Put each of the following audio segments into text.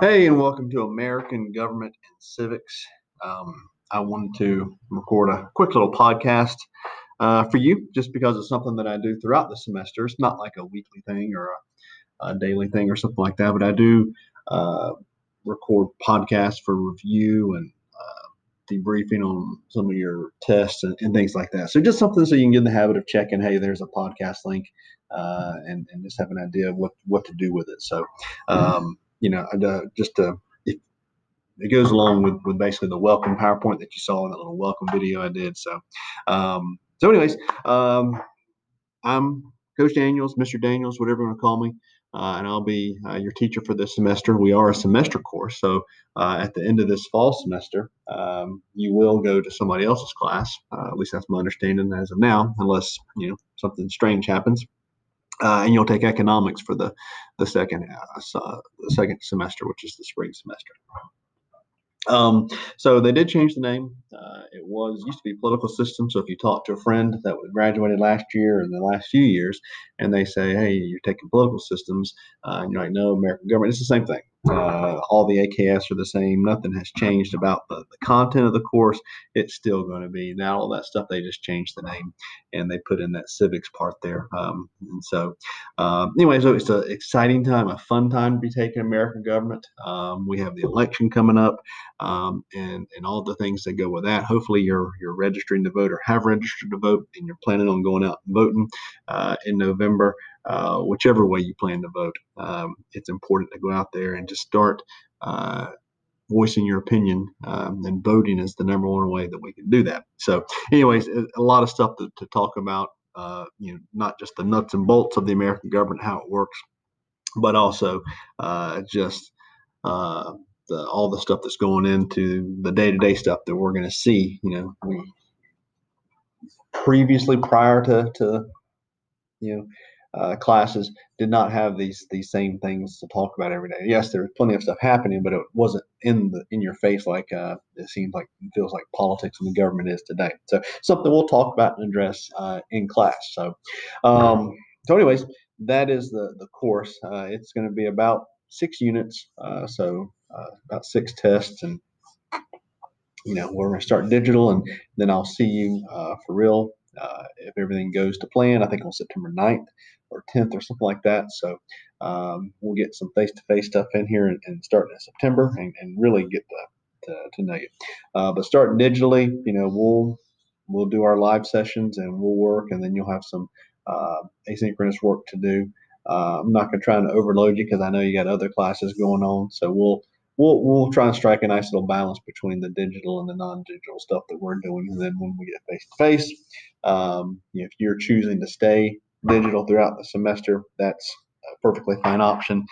Hey, and welcome to American Government and Civics. I wanted to record a quick little podcast for you just because it's something that I do throughout the semester. It's not like a weekly thing or a daily thing or something like that, but I do record podcasts for review and debriefing on some of your tests and things like that. So just something so you can get in the habit of checking, hey, there's a podcast link and just have an idea of what to do with it. So, you know, it goes along with basically the welcome PowerPoint that you saw in that little welcome video I did. So, so anyways, I'm Coach Daniels, Mr. Daniels, whatever you want to call me. And I'll be your teacher for this semester. We are a semester course. So at the end of this fall semester, you will go to somebody else's class. At least that's my understanding as of now, unless, you know, something strange happens. And you'll take economics for the second semester, which is the spring semester. So they did change the name. It used to be political system. So if you talk to a friend that graduated last year or in the last few years, and they say, hey, you're taking political systems, and you're like, no, American government, it's the same thing. All the AKS are the same. Nothing has changed about the content of the course. It's still going to be now all that stuff. They just changed the name and they put in that civics part there. Anyway, so it's an exciting time, a fun time to be taking American government. We have the election coming up and all the things that go with that. Hopefully you're registering to vote or have registered to vote and you're planning on going out and voting in November. Whichever way you plan to vote, it's important to go out there and just start voicing your opinion. And voting is the number one way that we can do that. So anyways, a lot of stuff to talk about, you know, not just the nuts and bolts of the American government, how it works, but also all the stuff that's going into the day-to-day stuff that we're going to see, you know, prior to classes did not have these same things to talk about every day. Yes, there was plenty of stuff happening, but it wasn't in your face like it seems like it feels like politics and the government is today. So something we'll talk about and address in class. So, anyways, that is the course. It's going to be about 6 units, about 6 tests, and you know we're going to start digital, and then I'll see you for real. If everything goes to plan, I think on September 9th or 10th or something like that. So we'll get some face-to-face stuff in here and starting in September and really get to know you. But starting digitally, you know, we'll do our live sessions and we'll work, and then you'll have some asynchronous work to do. I'm not going to try and overload you because I know you got other classes going on. So we'll try and strike a nice little balance between the digital and the non-digital stuff that we're doing. And then when we get face-to-face, you know, if you're choosing to stay digital throughout the semester, that's a perfectly fine option.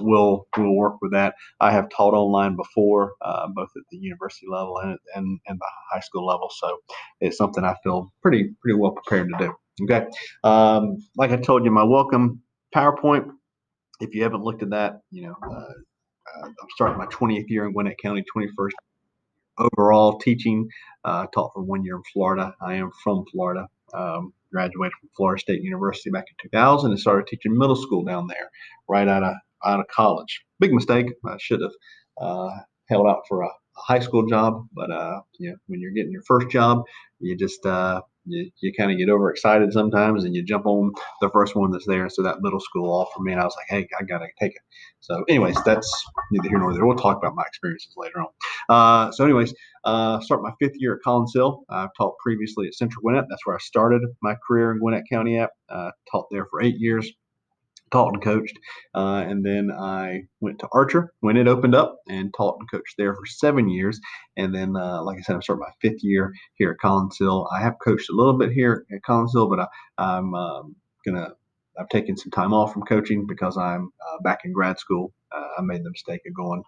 We'll work with that. I have taught online before, both at the university level and the high school level. So it's something I feel pretty well prepared to do. Okay. Like I told you, my welcome PowerPoint, if you haven't looked at that, you know, I'm starting my 20th year in Gwinnett County, 21st overall teaching. Taught for 1 year in Florida. I am from Florida. Graduated from Florida State University back in 2000 and started teaching middle school down there right out of college. Big mistake. I should have held out for a high school job, but you know, when you're getting your first job, you just you kind of get overexcited sometimes and you jump on the first one that's there. So that middle school offered me and I was like, hey, I got to take it. So anyways, that's neither here nor there. We'll talk about my experiences later on. So anyways, start my 5th year at Collins Hill. I've taught previously at Central Gwinnett. That's where I started my career in Gwinnett County at. Taught there for 8 years. Taught and coached, and then I went to Archer when it opened up and taught and coached there for 7 years. And then, like I said, I'm starting my 5th year here at Collins Hill. I have coached a little bit here at Collins Hill, but I've taken some time off from coaching because I'm back in grad school. I made the mistake of going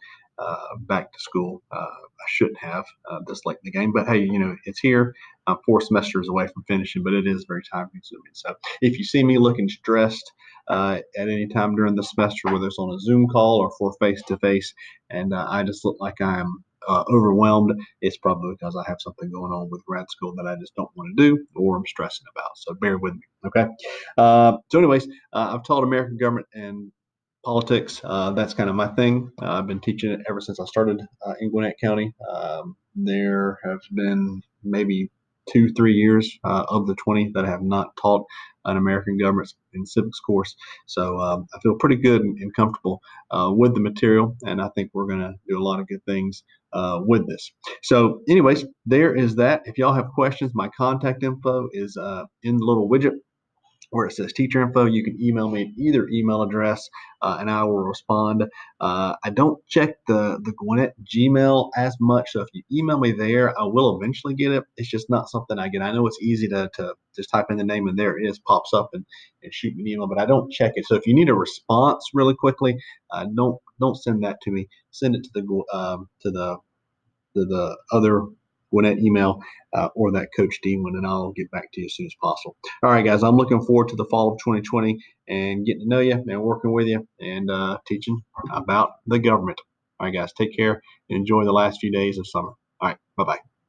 back to school. I shouldn't have this late in the game, but hey, you know, it's here. I'm 4 semesters away from finishing, but it is very time consuming. So if you see me looking stressed at any time during the semester, whether it's on a Zoom call or for face-to-face, and I just look like I'm overwhelmed, it's probably because I have something going on with grad school that I just don't want to do or I'm stressing about. So bear with me. Okay. So anyways, I've taught American government and politics. That's kind of my thing. I've been teaching it ever since I started in Gwinnett County. There have been maybe 2-3 years of the 20 that I have not taught an American government and civics course. So I feel pretty good and comfortable with the material, and I think we're going to do a lot of good things with this. So anyways, there is that. If y'all have questions, my contact info is in the little widget where it says teacher info. You can email me at either email address and I will respond. I don't check the Gwinnett Gmail as much, so if you email me there, I will eventually get it. It's just not something I get. I know it's easy to just type in the name and there it is, pops up, and shoot me an email, but I don't check it. So if you need a response really quickly, don't send that to me. Send it to the other Gwinnett email or that Coach Dean one, and I'll get back to you as soon as possible. All right, guys, I'm looking forward to the fall of 2020 and getting to know you and working with you and teaching about the government. All right, guys, take care and enjoy the last few days of summer. All right, bye-bye.